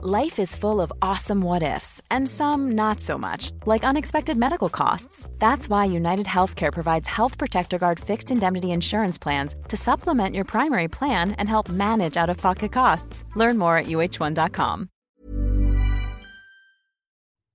Life is full of awesome what-ifs, and some not so much, like unexpected medical costs. That's why United Healthcare provides Health Protector Guard fixed indemnity insurance plans to supplement your primary plan and help manage out-of-pocket costs. Learn more at uh1.com.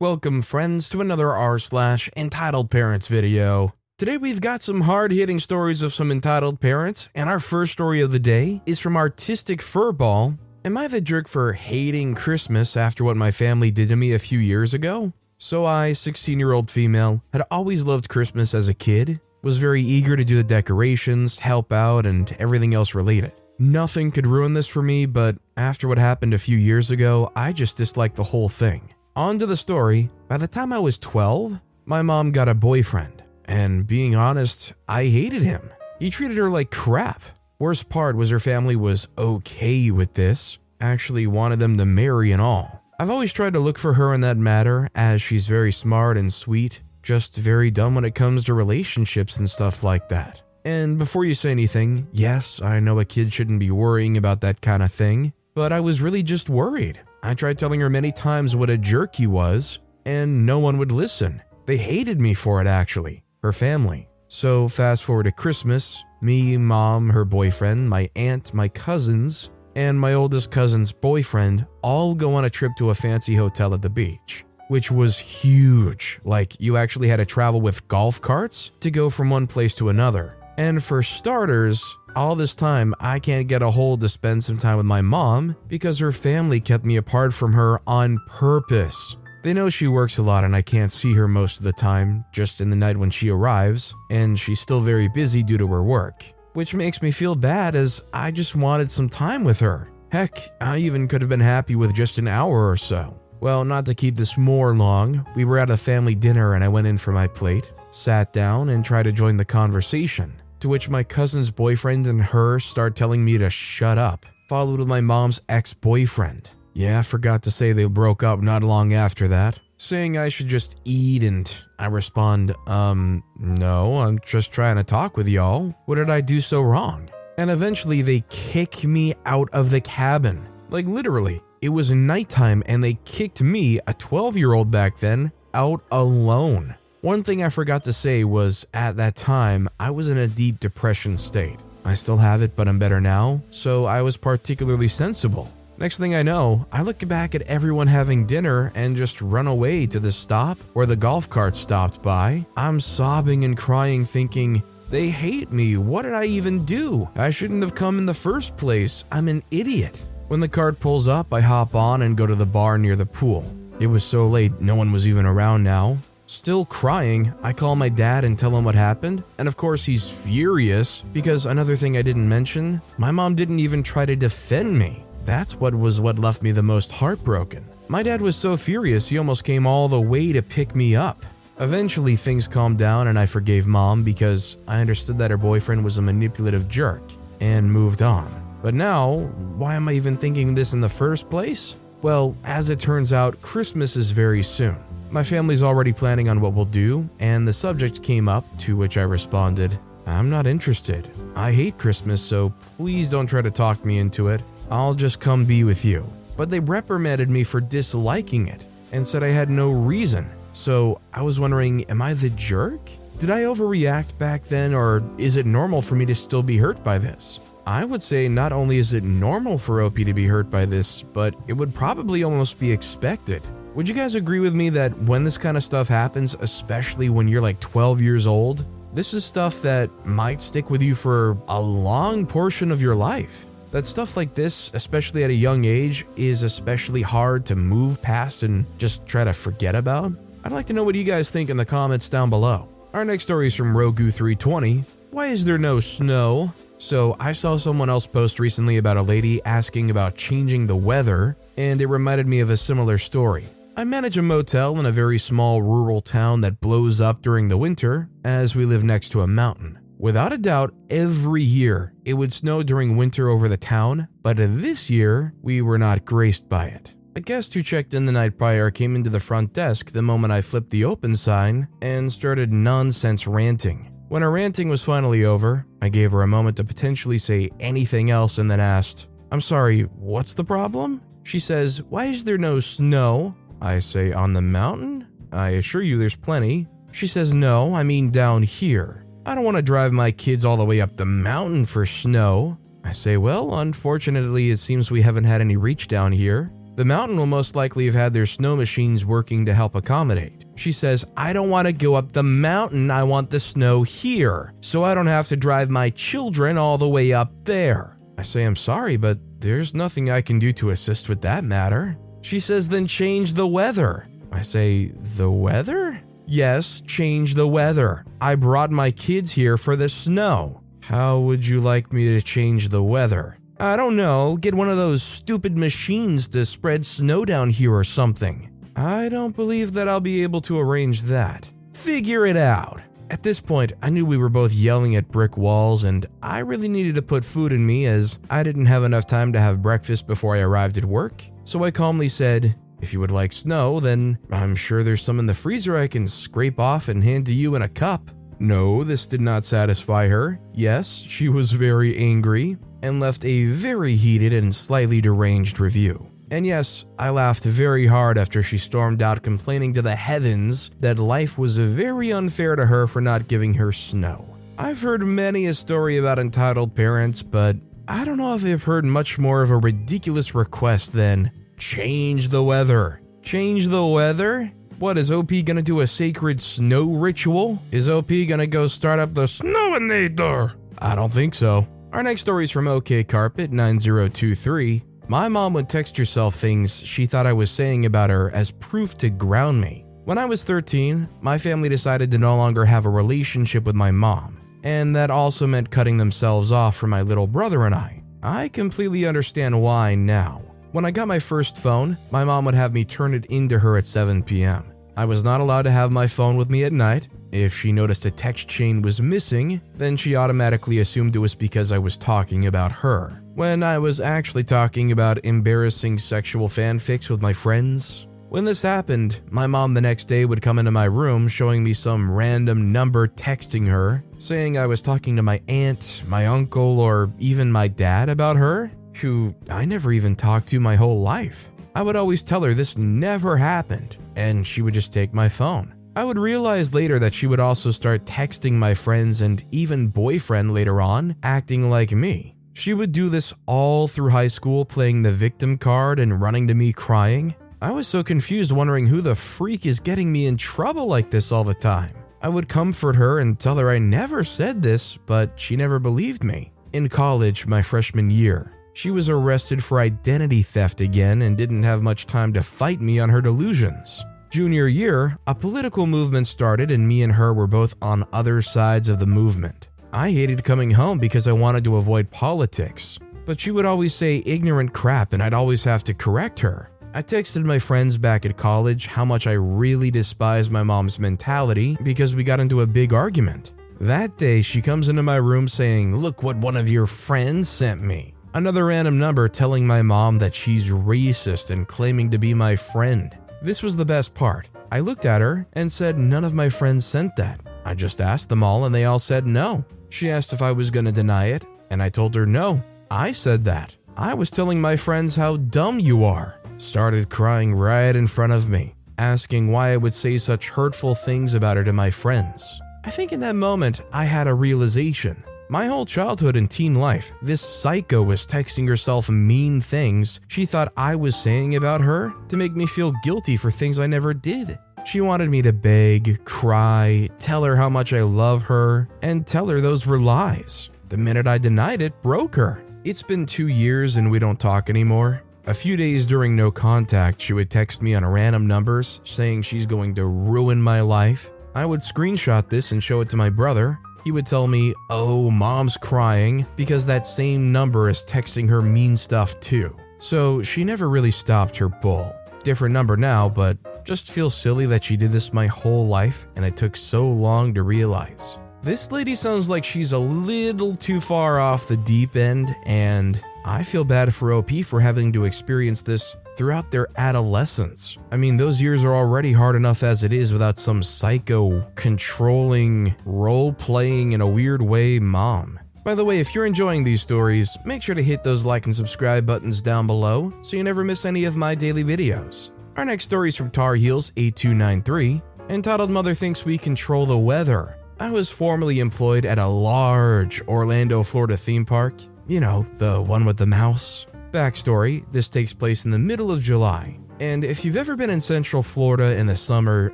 Welcome, friends, to another r/entitled parents video. Today we've got some hard-hitting stories of some entitled parents, and our first story of the day is from Artistic Furball. Am I the jerk for hating Christmas after what my family did to me a few years ago? So I, 16-year-old female, had always loved Christmas as a kid, was very eager to do the decorations, help out, and everything else related. Nothing could ruin this for me, but after what happened a few years ago, I just disliked the whole thing. On to the story, by the time I was 12, my mom got a boyfriend, and being honest, I hated him. He treated her like crap. Worst part was her family was okay with this, actually wanted them to marry and all. I've always tried to look for her in that matter, as she's very smart and sweet, just very dumb when it comes to relationships and stuff like that. And before you say anything, yes, I know a kid shouldn't be worrying about that kind of thing, but I was really just worried. I tried telling her many times what a jerk he was, and no one would listen. They hated me for it, actually, her family. So fast forward to Christmas, me, mom, her boyfriend, my aunt, my cousins, and my oldest cousin's boyfriend all go on a trip to a fancy hotel at the beach, which was huge. Like, you actually had to travel with golf carts to go from one place to another. And for starters, all this time, I can't get a hold to spend some time with my mom because her family kept me apart from her on purpose. They know she works a lot and I can't see her most of the time, just in the night when she arrives, and she's still very busy due to her work, which makes me feel bad as I just wanted some time with her. Heck, I even could have been happy with just an hour or so. Well, not to keep this more long, we were at a family dinner and I went in for my plate, sat down, and tried to join the conversation, to which my cousin's boyfriend and her start telling me to shut up, followed with my mom's ex-boyfriend. Yeah, I forgot to say they broke up not long after that, saying I should just eat, and I respond, no, I'm just trying to talk with y'all. What did I do so wrong? And eventually they kick me out of the cabin. Like, literally, it was nighttime and they kicked me, a 12-year-old back then, out alone. One thing I forgot to say was, at that time, I was in a deep depression state. I still have it, but I'm better now, so I was particularly sensible. Next thing I know, I look back at everyone having dinner and just run away to the stop where the golf cart stopped by. I'm sobbing and crying thinking, they hate me, what did I even do? I shouldn't have come in the first place, I'm an idiot. When the cart pulls up, I hop on and go to the bar near the pool. It was so late, no one was even around now. Still crying, I call my dad and tell him what happened, and of course he's furious because another thing I didn't mention, my mom didn't even try to defend me. That's what left me the most heartbroken. My dad was so furious he almost came all the way to pick me up. Eventually things calmed down and I forgave mom because I understood that her boyfriend was a manipulative jerk and moved on. But now, why am I even thinking this in the first place? Well, as it turns out, Christmas is very soon. My family's already planning on what we'll do, and the subject came up, to which I responded, I'm not interested. I hate Christmas, so please don't try to talk me into it. I'll just come be with you. But they reprimanded me for disliking it and said I had no reason. So I was wondering, am I the jerk? Did I overreact back then, or is it normal for me to still be hurt by this? I would say not only is it normal for OP to be hurt by this, but it would probably almost be expected. Would you guys agree with me that when this kind of stuff happens, especially when you're like 12 years old, this is stuff that might stick with you for a long portion of your life? That stuff like this, especially at a young age, is especially hard to move past and just try to forget about? I'd like to know what you guys think in the comments down below. Our next story is from Rogu320. Why is there no snow? So I saw someone else post recently about a lady asking about changing the weather, and it reminded me of a similar story. I manage a motel in a very small rural town that blows up during the winter, as we live next to a mountain. Without a doubt, every year it would snow during winter over the town, but this year we were not graced by it. A guest who checked in the night prior came into the front desk the moment I flipped the open sign and started nonsense ranting. When her ranting was finally over, I gave her a moment to potentially say anything else and then asked, I'm sorry, what's the problem? She says, "Why is there no snow?" I say, "On the mountain? I assure you there's plenty." She says, "No, I mean down here. I don't want to drive my kids all the way up the mountain for snow." I say, "Well, unfortunately, it seems we haven't had any reach down here. The mountain will most likely have had their snow machines working to help accommodate." She says, "I don't want to go up the mountain. I want the snow here, so I don't have to drive my children all the way up there." I say, "I'm sorry, but there's nothing I can do to assist with that matter." She says, "Then change the weather." I say, "The weather?" "Yes, change the weather. I brought my kids here for the snow." "How would you like me to change the weather?" "I don't know, get one of those stupid machines to spread snow down here or something." "I don't believe that I'll be able to arrange that." "Figure it out." At this point, I knew we were both yelling at brick walls, and I really needed to put food in me as I didn't have enough time to have breakfast before I arrived at work. So I calmly said, "If you would like snow, then I'm sure there's some in the freezer I can scrape off and hand to you in a cup." No, this did not satisfy her. Yes, she was very angry and left a very heated and slightly deranged review. And yes, I laughed very hard after she stormed out complaining to the heavens that life was very unfair to her for not giving her snow. I've heard many a story about entitled parents, but I don't know if I've heard much more of a ridiculous request than, "Change the weather." Change the weather? What, is OP gonna do a sacred snow ritual? Is OP gonna go start up the snowinator? I don't think so. Our next story is from OK Carpet 9023. My mom would text herself things she thought I was saying about her as proof to ground me. When I was 13, my family decided to no longer have a relationship with my mom, and that also meant cutting themselves off from my little brother and I. I completely understand why now. When I got my first phone, my mom would have me turn it into her at 7 p.m. I was not allowed to have my phone with me at night. If she noticed a text chain was missing, then she automatically assumed it was because I was talking about her, when I was actually talking about embarrassing sexual fanfics with my friends. When this happened, my mom the next day would come into my room showing me some random number texting her, saying I was talking to my aunt, my uncle, or even my dad about her, who I never even talked to my whole life. I would always tell her this never happened, and she would just take my phone. I would realize later that she would also start texting my friends and even boyfriend later on, acting like me. She would do this all through high school, playing the victim card and running to me crying. I was so confused, wondering who the freak is getting me in trouble like this all the time. I would comfort her and tell her I never said this, but she never believed me. In college, my freshman year, she was arrested for identity theft again and didn't have much time to fight me on her delusions. Junior year, a political movement started and me and her were both on other sides of the movement. I hated coming home because I wanted to avoid politics, but she would always say ignorant crap and I'd always have to correct her. I texted my friends back at college how much I really despised my mom's mentality because we got into a big argument. That day, she comes into my room saying, "Look what one of your friends sent me." Another random number telling my mom that she's racist and claiming to be my friend. This was the best part. I looked at her and said none of my friends sent that. I just asked them all and they all said no. She asked if I was going to deny it, and I told her no, I said that. I was telling my friends how dumb you are. Started crying right in front of me, asking why I would say such hurtful things about her to my friends. I think in that moment, I had a realization. My whole childhood and teen life, this psycho was texting herself mean things she thought I was saying about her to make me feel guilty for things I never did. She wanted me to beg, cry, tell her how much I love her, and tell her those were lies. The minute I denied it, broke her. It's been 2 years and we don't talk anymore. A few days during no contact, she would text me on random numbers saying she's going to ruin my life. I would screenshot this and show it to my brother. He would tell me, "Oh, mom's crying because that same number is texting her mean stuff too." So she never really stopped her bull. Different number now, but just feel silly that she did this my whole life and it took so long to realize. This lady sounds like she's a little too far off the deep end, and I feel bad for OP for having to experience this throughout their adolescence. I mean, those years are already hard enough as it is without some psycho, controlling, role-playing in a weird way mom. By the way, if you're enjoying these stories, make sure to hit those like and subscribe buttons down below so you never miss any of my daily videos. Our next story is from Tar Heels 8293, entitled Mother Thinks We Control the Weather. I was formerly employed at a large Orlando, Florida theme park. You know, the one with the mouse. Backstory, this takes place in the middle of July. And if you've ever been in Central Florida in the summer,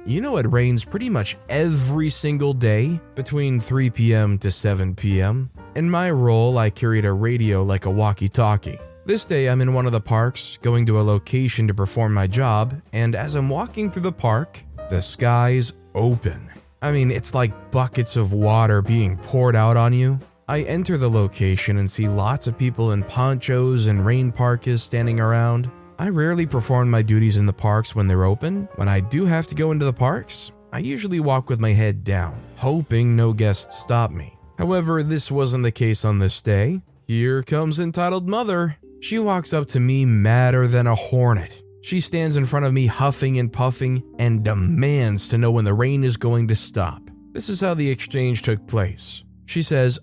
you know it rains pretty much every single day between 3 p.m. to 7 p.m. In my role, I carried a radio like a walkie-talkie. This day, I'm in one of the parks, going to a location to perform my job, and as I'm walking through the park, the skies open. I mean, it's like buckets of water being poured out on you. I enter the location and see lots of people in ponchos and rain parkas standing around. I rarely perform my duties in the parks when they're open. When I do have to go into the parks, I usually walk with my head down, hoping no guests stop me. However, this wasn't the case on this day. Here comes entitled Mother. She walks up to me madder than a hornet. She stands in front of me huffing and puffing and demands to know when the rain is going to stop. This is how the exchange took place. She says,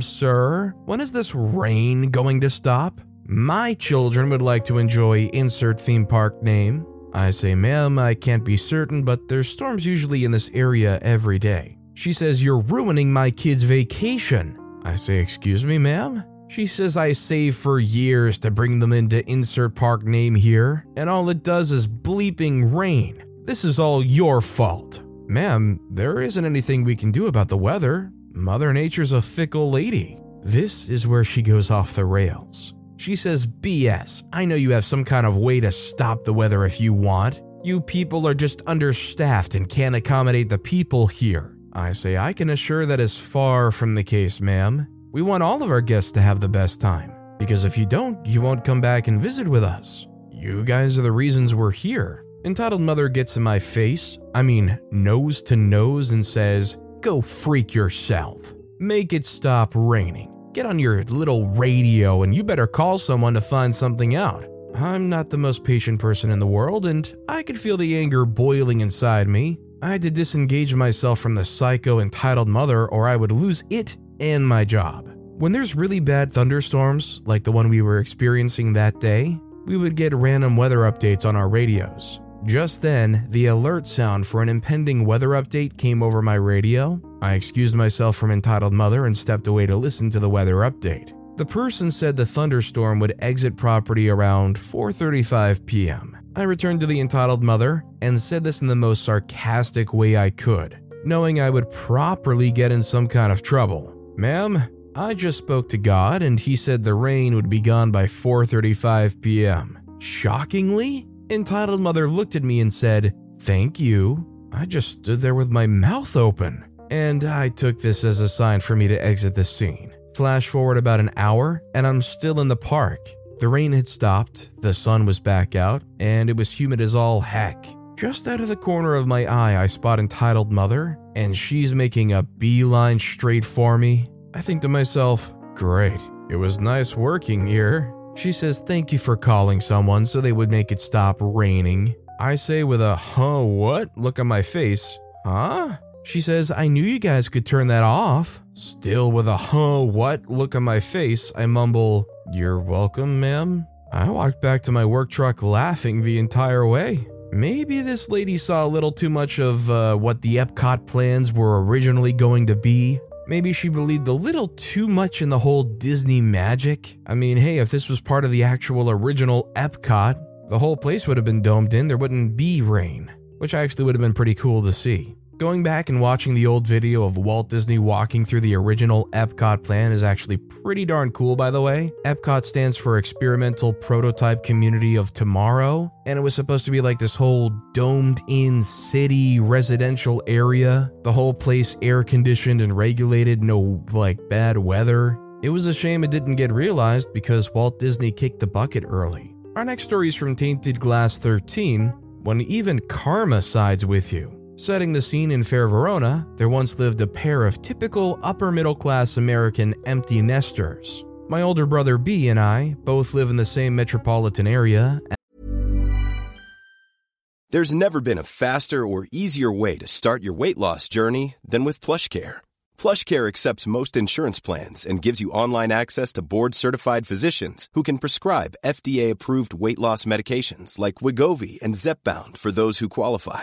sir, when is this rain going to stop? My children would like to enjoy insert theme park name. I say, ma'am, I can't be certain, but there's storms usually in this area every day. She says, you're ruining my kids' vacation. I say, excuse me, ma'am? She says, I saved for years to bring them into insert park name here, and all it does is bleeping rain. This is all your fault. Ma'am, there isn't anything we can do about the weather. Mother Nature's a fickle lady. This is where she goes off the rails. She says, BS, I know you have some kind of way to stop the weather if you want. You people are just understaffed and can't accommodate the people here. I say, I can assure that is far from the case, ma'am. We want all of our guests to have the best time, because if you don't, you won't come back and visit with us. You guys are the reasons we're here. Entitled Mother gets in my face, nose to nose, and says, go freak yourself. Make it stop raining. Get on your little radio and you better call someone to find something out. I'm not the most patient person in the world and I could feel the anger boiling inside me. I had to disengage myself from the psycho entitled mother or I would lose it and my job. When there's really bad thunderstorms, like the one we were experiencing that day, we would get random weather updates on our radios. Just then, the alert sound for an impending weather update came over my radio. I excused myself from entitled mother and stepped away to listen to the weather update. The person said the thunderstorm would exit property around 4:35 p.m. I returned to the entitled mother and said this in the most sarcastic way I could, knowing I would properly get in some kind of trouble. Ma'am, I just spoke to God and he said the rain would be gone by 4:35 p.m. Shockingly, entitled mother looked at me and said, thank you. I just stood there with my mouth open. And I took this as a sign for me to exit the scene. Flash forward about an hour, and I'm still in the park. The rain had stopped, the sun was back out, and it was humid as all heck. Just out of the corner of my eye, I spot entitled mother, and she's making a beeline straight for me. I think to myself, great, it was nice working here. She says thank you for calling someone so they would make it stop raining. I say with a huh what look on my face, huh? She says I knew you guys could turn that off. Still with a huh what look on my face, I mumble, you're welcome, ma'am. I walked back to my work truck laughing the entire way. Maybe this lady saw a little too much of what the Epcot plans were originally going to be. Maybe she believed a little too much in the whole Disney magic. Hey, if this was part of the actual original Epcot, the whole place would have been domed in, there wouldn't be rain, which actually would have been pretty cool to see. Going back and watching the old video of Walt Disney walking through the original Epcot plan is actually pretty darn cool, by the way. Epcot stands for Experimental Prototype Community of Tomorrow, and it was supposed to be like this whole domed-in city residential area, the whole place air-conditioned and regulated, no, bad weather. It was a shame it didn't get realized because Walt Disney kicked the bucket early. Our next story is from Tainted Glass 13, When Even Karma Sides With You. Setting the scene in Fair Verona, there once lived a pair of typical upper-middle-class American empty nesters. My older brother B and I both live in the same metropolitan area. There's never been a faster or easier way to start your weight loss journey than with PlushCare. PlushCare accepts most insurance plans and gives you online access to board-certified physicians who can prescribe FDA-approved weight loss medications like Wegovy and Zepbound for those who qualify.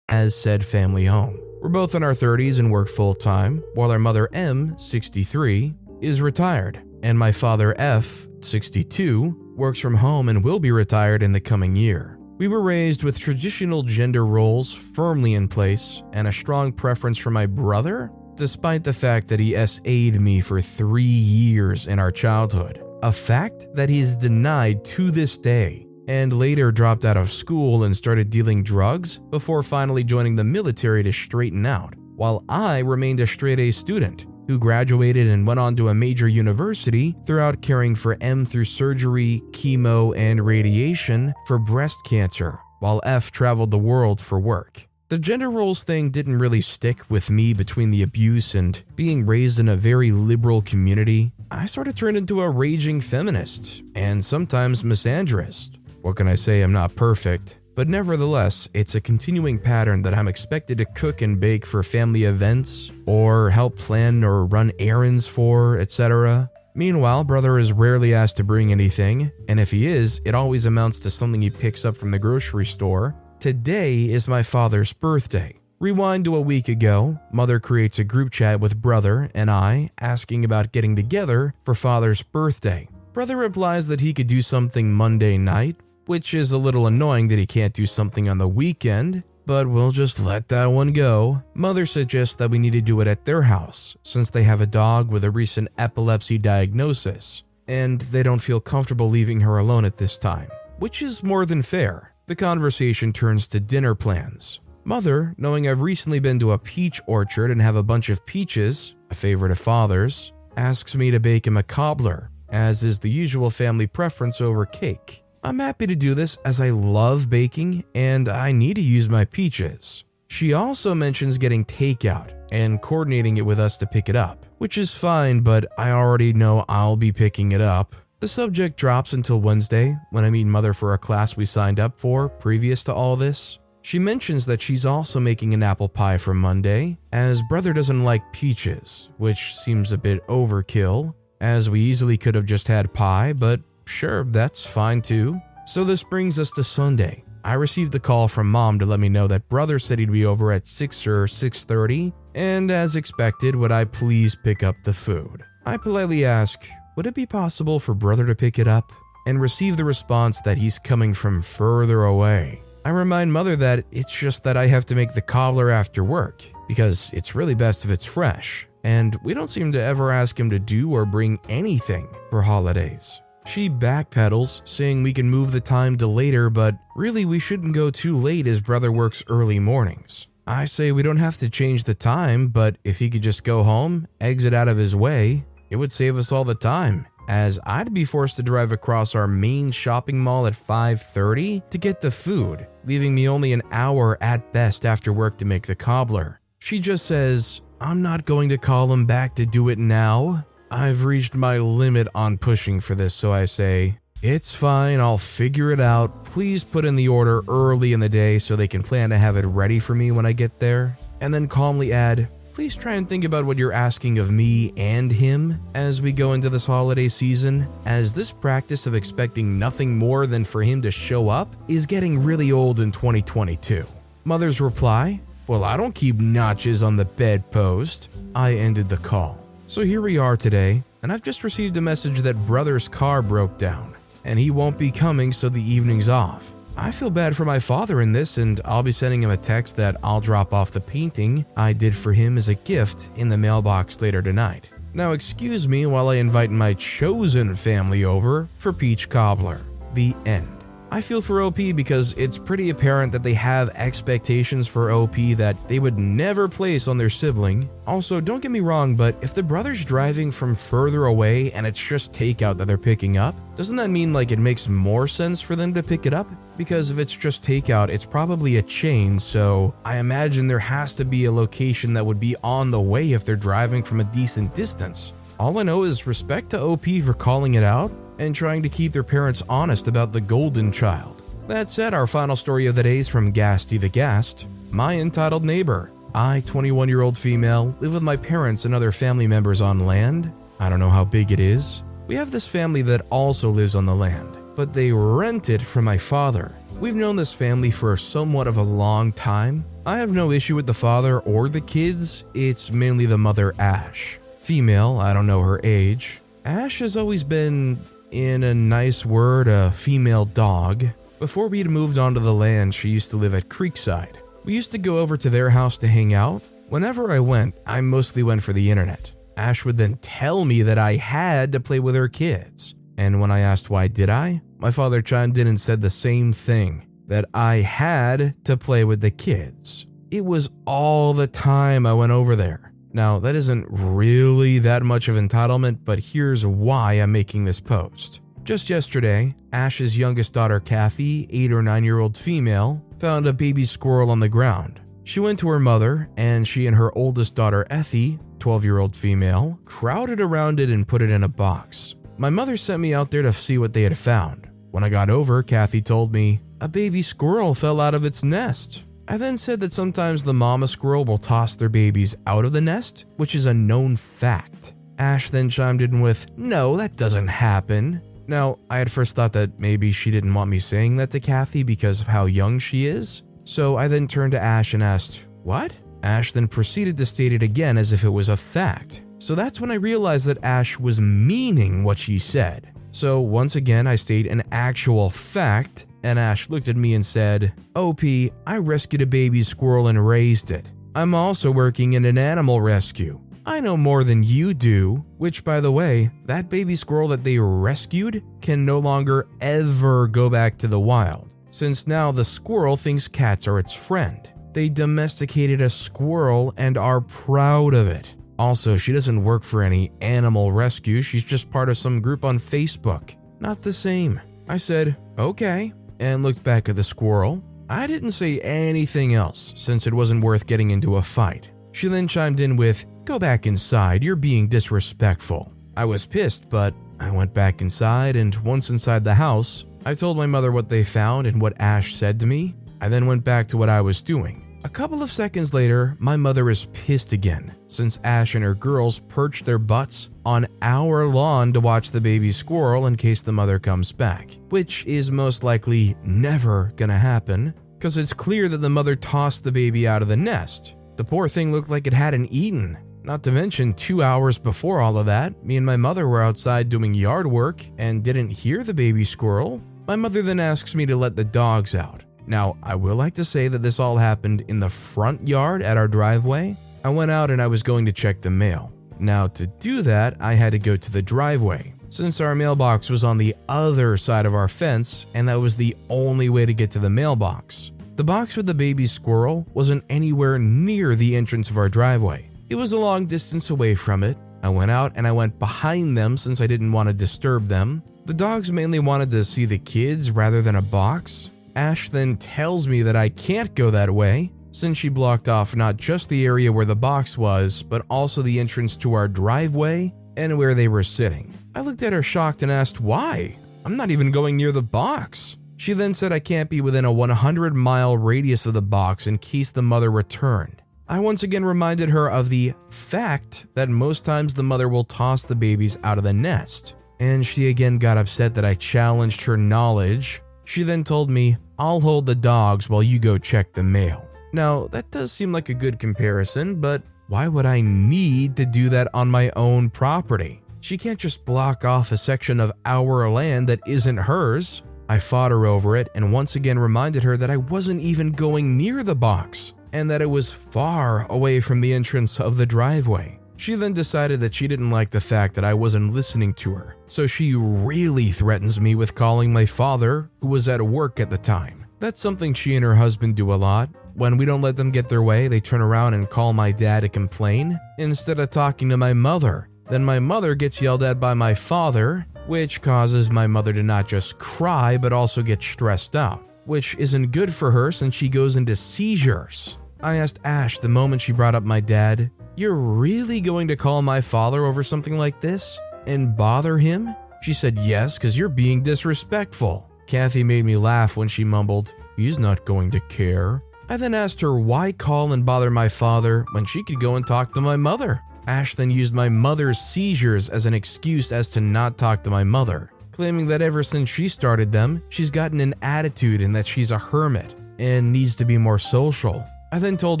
As said family home. We're both in our 30s and work full-time, while our mother M, 63, is retired, and my father F, 62, works from home and will be retired in the coming year. We were raised with traditional gender roles firmly in place and a strong preference for my brother, despite the fact that he SA'd me for 3 years in our childhood, a fact that he is denied to this day, and later dropped out of school and started dealing drugs before finally joining the military to straighten out, while I remained a straight-A student who graduated and went on to a major university throughout caring for M through surgery, chemo, and radiation for breast cancer, while F traveled the world for work. The gender roles thing didn't really stick with me between the abuse and being raised in a very liberal community. I sort of turned into a raging feminist and sometimes misandrist. What can I say? I'm not perfect. But nevertheless, it's a continuing pattern that I'm expected to cook and bake for family events, or help plan or run errands for, etc. Meanwhile, brother is rarely asked to bring anything, and if he is, it always amounts to something he picks up from the grocery store. Today is my father's birthday. Rewind to a week ago, mother creates a group chat with brother and I asking about getting together for father's birthday. Brother replies that he could do something Monday night, which is a little annoying that he can't do something on the weekend, but we'll just let that one go. Mother suggests that we need to do it at their house, since they have a dog with a recent epilepsy diagnosis, and they don't feel comfortable leaving her alone at this time, which is more than fair. The conversation turns to dinner plans. Mother, knowing I've recently been to a peach orchard and have a bunch of peaches, a favorite of father's, asks me to bake him a cobbler, as is the usual family preference over cake. I'm happy to do this as I love baking and I need to use my peaches. She also mentions getting takeout and coordinating it with us to pick it up, which is fine, but I already know I'll be picking it up. The subject drops until Wednesday when I meet mother for a class we signed up for previous to all this. She mentions that she's also making an apple pie for Monday, as brother doesn't like peaches, which seems a bit overkill, as we easily could have just had pie, but sure, that's fine too. So this brings us to Sunday. I received a call from mom to let me know that brother said he'd be over at 6 or 6:30, and as expected, would I please pick up the food. I politely ask, would it be possible for brother to pick it up? And receive the response that he's coming from further away. I remind mother that it's just that I have to make the cobbler after work, because it's really best if it's fresh, and we don't seem to ever ask him to do or bring anything for holidays. She backpedals, saying we can move the time to later, but really we shouldn't go too late as brother works early mornings. I say we don't have to change the time, but if he could just go home, exit out of his way, it would save us all the time, as I'd be forced to drive across our main shopping mall at 5:30 to get the food, leaving me only an hour at best after work to make the cobbler. She just says, I'm not going to call him back to do it now. I've reached my limit on pushing for this, so I say, it's fine, I'll figure it out. Please put in the order early in the day so they can plan to have it ready for me when I get there. And then calmly add, please try and think about what you're asking of me and him as we go into this holiday season, as this practice of expecting nothing more than for him to show up is getting really old in 2022. Mother's reply, well, I don't keep notches on the bedpost. I ended the call. So here we are today, And I've just received a message that brother's car broke down, and he won't be coming, so the evening's off. I feel bad for my father in this, and I'll be sending him a text that I'll drop off the painting I did for him as a gift in the mailbox later tonight. Now excuse me while I invite my chosen family over for peach cobbler. The end. I feel for OP because it's pretty apparent that they have expectations for OP that they would never place on their sibling. Also, don't get me wrong, but if the brother's driving from further away and it's just takeout that they're picking up, doesn't that mean like it makes more sense for them to pick it up? Because if it's just takeout, it's probably a chain, so I imagine there has to be a location that would be on the way if they're driving from a decent distance. All I know is respect to OP for calling it out and trying to keep their parents honest about the golden child. That said, our final story of the day is from Ghasty the Ghast. My entitled neighbor. I, 21-year-old female, live with my parents and other family members on land. I don't know how big it is. We have this family that also lives on the land, but they rent it from my father. We've known this family for somewhat of a long time. I have no issue with the father or the kids. It's mainly the mother, Ash. Female, I don't know her age. Ash has always been, in a nice word, a female dog. Before we had moved onto the land, she used to live at Creekside. We used to go over to their house to hang out. Whenever I went, I mostly went for the internet. Ash would then tell me that I had to play with her kids. And when I asked why did I, my father chimed in and said the same thing, that I had to play with the kids. It was all the time I went over there. Now, that isn't really that much of entitlement, but here's why I'm making this post. Just yesterday, Ash's youngest daughter, Kathy, 8 or 9-year-old female, found a baby squirrel on the ground. She went to her mother, and she and her oldest daughter, Effie, 12-year-old female, crowded around it and put it in a box. My mother sent me out there to see what they had found. When I got over, Kathy told me, "A baby squirrel fell out of its nest." I then said that sometimes the mama squirrel will toss their babies out of the nest, which is a known fact. Ash then chimed in with, "No, that doesn't happen." Now, I at first thought that maybe she didn't want me saying that to Kathy because of how young she is, so I then turned to Ash and asked, "What?" Ash then proceeded to state it again as if it was a fact. So that's when I realized that Ash was meaning what she said. So once again, I state an actual fact, and Ash looked at me and said, "OP, I rescued a baby squirrel and raised it. I'm also working in an animal rescue. I know more than you do." Which, by the way, that baby squirrel that they rescued can no longer ever go back to the wild, since now the squirrel thinks cats are its friend. They domesticated a squirrel and are proud of it. Also, she doesn't work for any animal rescue. She's just part of some group on Facebook. Not the same. I said, "Okay," and looked back at the squirrel. I didn't say anything else, since it wasn't worth getting into a fight. She then chimed in with, "Go back inside, you're being disrespectful." I was pissed, but I went back inside, and once inside the house, I told my mother what they found and what Ash said to me. I then went back to what I was doing. A couple of seconds later, my mother is pissed again, since Ash and her girls perched their butts on our lawn to watch the baby squirrel in case the mother comes back, which is most likely never gonna happen, because it's clear that the mother tossed the baby out of the nest. The poor thing looked like it hadn't eaten. Not to mention, 2 hours before all of that, me and my mother were outside doing yard work and didn't hear the baby squirrel. My mother then asks me to let the dogs out. Now, I will like to say that this all happened in the front yard at our driveway. I went out and I was going to check the mail. Now, to do that, I had to go to the driveway, since our mailbox was on the other side of our fence, and that was the only way to get to the mailbox. The box with the baby squirrel wasn't anywhere near the entrance of our driveway. It was a long distance away from it. I went out and I went behind them since I didn't want to disturb them. The dogs mainly wanted to see the kids rather than a box. Ash then tells me that I can't go that way, since she blocked off not just the area where the box was, but also the entrance to our driveway and where they were sitting. I looked at her shocked and asked, "Why? I'm not even going near the box." She then said I can't be within a 100-mile radius of the box in case the mother returned. I once again reminded her of the fact that most times the mother will toss the babies out of the nest, and she again got upset that I challenged her knowledge. She then told me, "I'll hold the dogs while you go check the mail." Now, that does seem like a good comparison, but why would I need to do that on my own property? She can't just block off a section of our land that isn't hers. I fought her over it and once again reminded her that I wasn't even going near the box and that it was far away from the entrance of the driveway. She then decided that she didn't like the fact that I wasn't listening to her, so she really threatens me with calling my father, who was at work at the time. That's something she and her husband do a lot. When we don't let them get their way, they turn around and call my dad to complain instead of talking to my mother. Then my mother gets yelled at by my father, which causes my mother to not just cry but also get stressed out, which isn't good for her since she goes into seizures. I asked Ash the moment she brought up my dad, "You're really going to call my father over something like this and bother him?" She said, "Yes, because you're being disrespectful." Kathy made me laugh when she mumbled, "He's not going to care." I then asked her why call and bother my father when she could go and talk to my mother. Ash then used my mother's seizures as an excuse as to not talk to my mother, claiming that ever since she started them, she's gotten an attitude and that she's a hermit and needs to be more social. I then told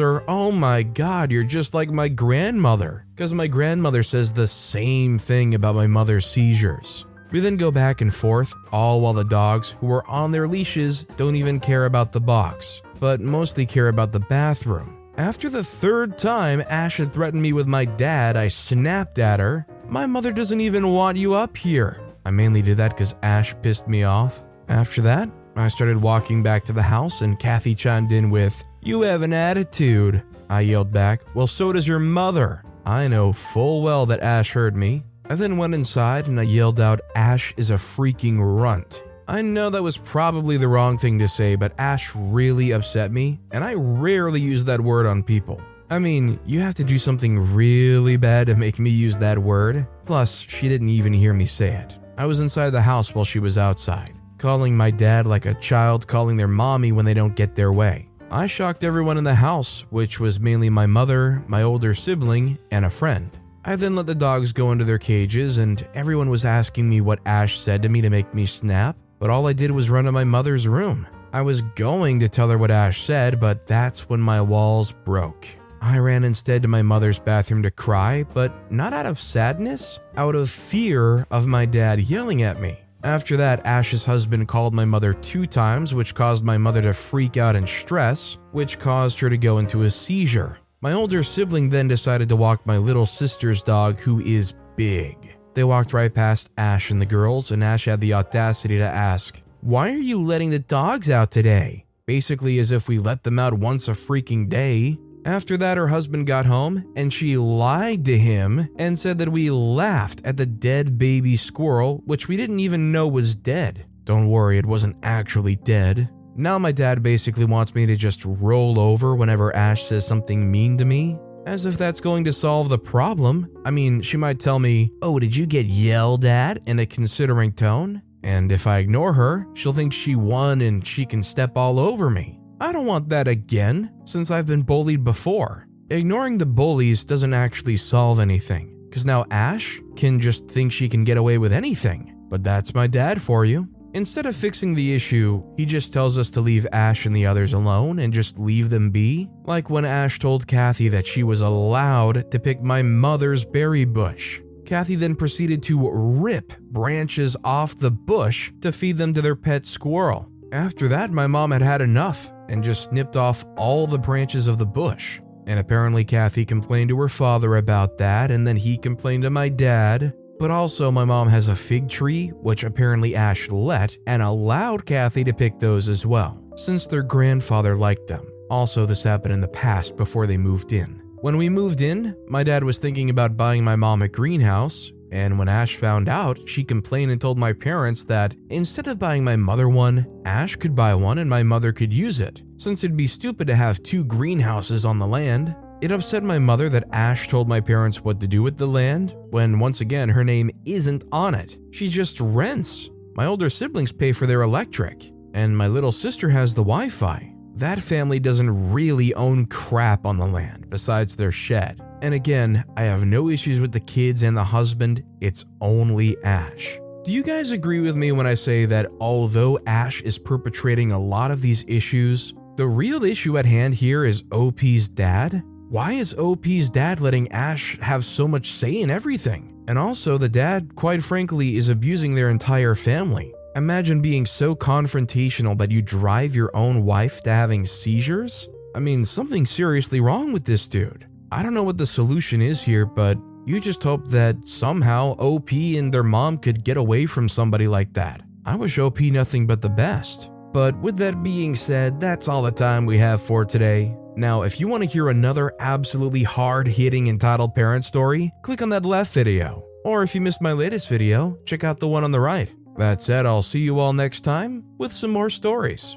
her, "Oh my god, you're just like my grandmother," because my grandmother says the same thing about my mother's seizures. We then go back and forth, all while the dogs, who are on their leashes, don't even care about the box, but mostly care about the bathroom. After the third time Ash had threatened me with my dad, I snapped at her, "My mother doesn't even want you up here." I mainly did that because Ash pissed me off. After that, I started walking back to the house and Kathy chimed in with, "You have an attitude." I yelled back, "Well, so does your mother." I know full well that Ash heard me. I then went inside and I yelled out, "Ash is a freaking runt." I know that was probably the wrong thing to say, but Ash really upset me, and I rarely use that word on people. I mean, you have to do something really bad to make me use that word. Plus, she didn't even hear me say it. I was inside the house while she was outside, calling my dad like a child calling their mommy when they don't get their way. I shocked everyone in the house, which was mainly my mother, my older sibling, and a friend. I then let the dogs go into their cages, and everyone was asking me what Ash said to me to make me snap. But all I did was run to my mother's room. I was going to tell her what Ash said, but that's when my walls broke. I ran instead to my mother's bathroom to cry, but not out of sadness, out of fear of my dad yelling at me. After that, Ash's husband called my mother 2 times, which caused my mother to freak out and stress, which caused her to go into a seizure. My older sibling then decided to walk my little sister's dog, who is big. They walked right past Ash and the girls, and Ash had the audacity to ask, "Why are you letting the dogs out today?" Basically as if we let them out once a freaking day. After that, her husband got home, and she lied to him and said that we laughed at the dead baby squirrel, which we didn't even know was dead. Don't worry, it wasn't actually dead. Now my dad basically wants me to just roll over whenever Ash says something mean to me. As if that's going to solve the problem. I mean, she might tell me, "Oh, did you get yelled at?" in a considering tone. And if I ignore her, she'll think she won and she can step all over me. I don't want that again, since I've been bullied before. Ignoring the bullies doesn't actually solve anything, because now Ash can just think she can get away with anything. But that's my dad for you. Instead of fixing the issue, he just tells us to leave Ash and the others alone and just leave them be, like when Ash told Kathy that she was allowed to pick my mother's berry bush. Kathy then proceeded to rip branches off the bush to feed them to their pet squirrel. After that, my mom had had enough and just snipped off all the branches of the bush. And apparently Kathy complained to her father about that, and then he complained to my dad. But also, my mom has a fig tree, which apparently Ash let and allowed Kathy to pick those as well, since their grandfather liked them. Also, this happened in the past before they moved in. When we moved in, my dad was thinking about buying my mom a greenhouse, and when Ash found out, she complained and told my parents that instead of buying my mother one, Ash could buy one and my mother could use it, since it'd be stupid to have 2 greenhouses on the land. It upset my mother that Ash told my parents what to do with the land, when once again her name isn't on it. She just rents. My older siblings pay for their electric, and my little sister has the Wi-Fi. That family doesn't really own crap on the land, besides their shed. And again, I have no issues with the kids and the husband, it's only Ash. Do you guys agree with me when I say that although Ash is perpetrating a lot of these issues, the real issue at hand here is OP's dad? Why is OP's dad letting Ash have so much say in everything? And also, the dad, quite frankly, is abusing their entire family. Imagine being so confrontational that you drive your own wife to having seizures? I mean, something's seriously wrong with this dude. I don't know what the solution is here, but you just hope that somehow OP and their mom could get away from somebody like that. I wish OP nothing but the best. But with that being said, that's all the time we have for today. Now, if you want to hear another absolutely hard-hitting entitled parent story, click on that left video. Or if you missed my latest video, check out the one on the right. That said, I'll see you all next time with some more stories.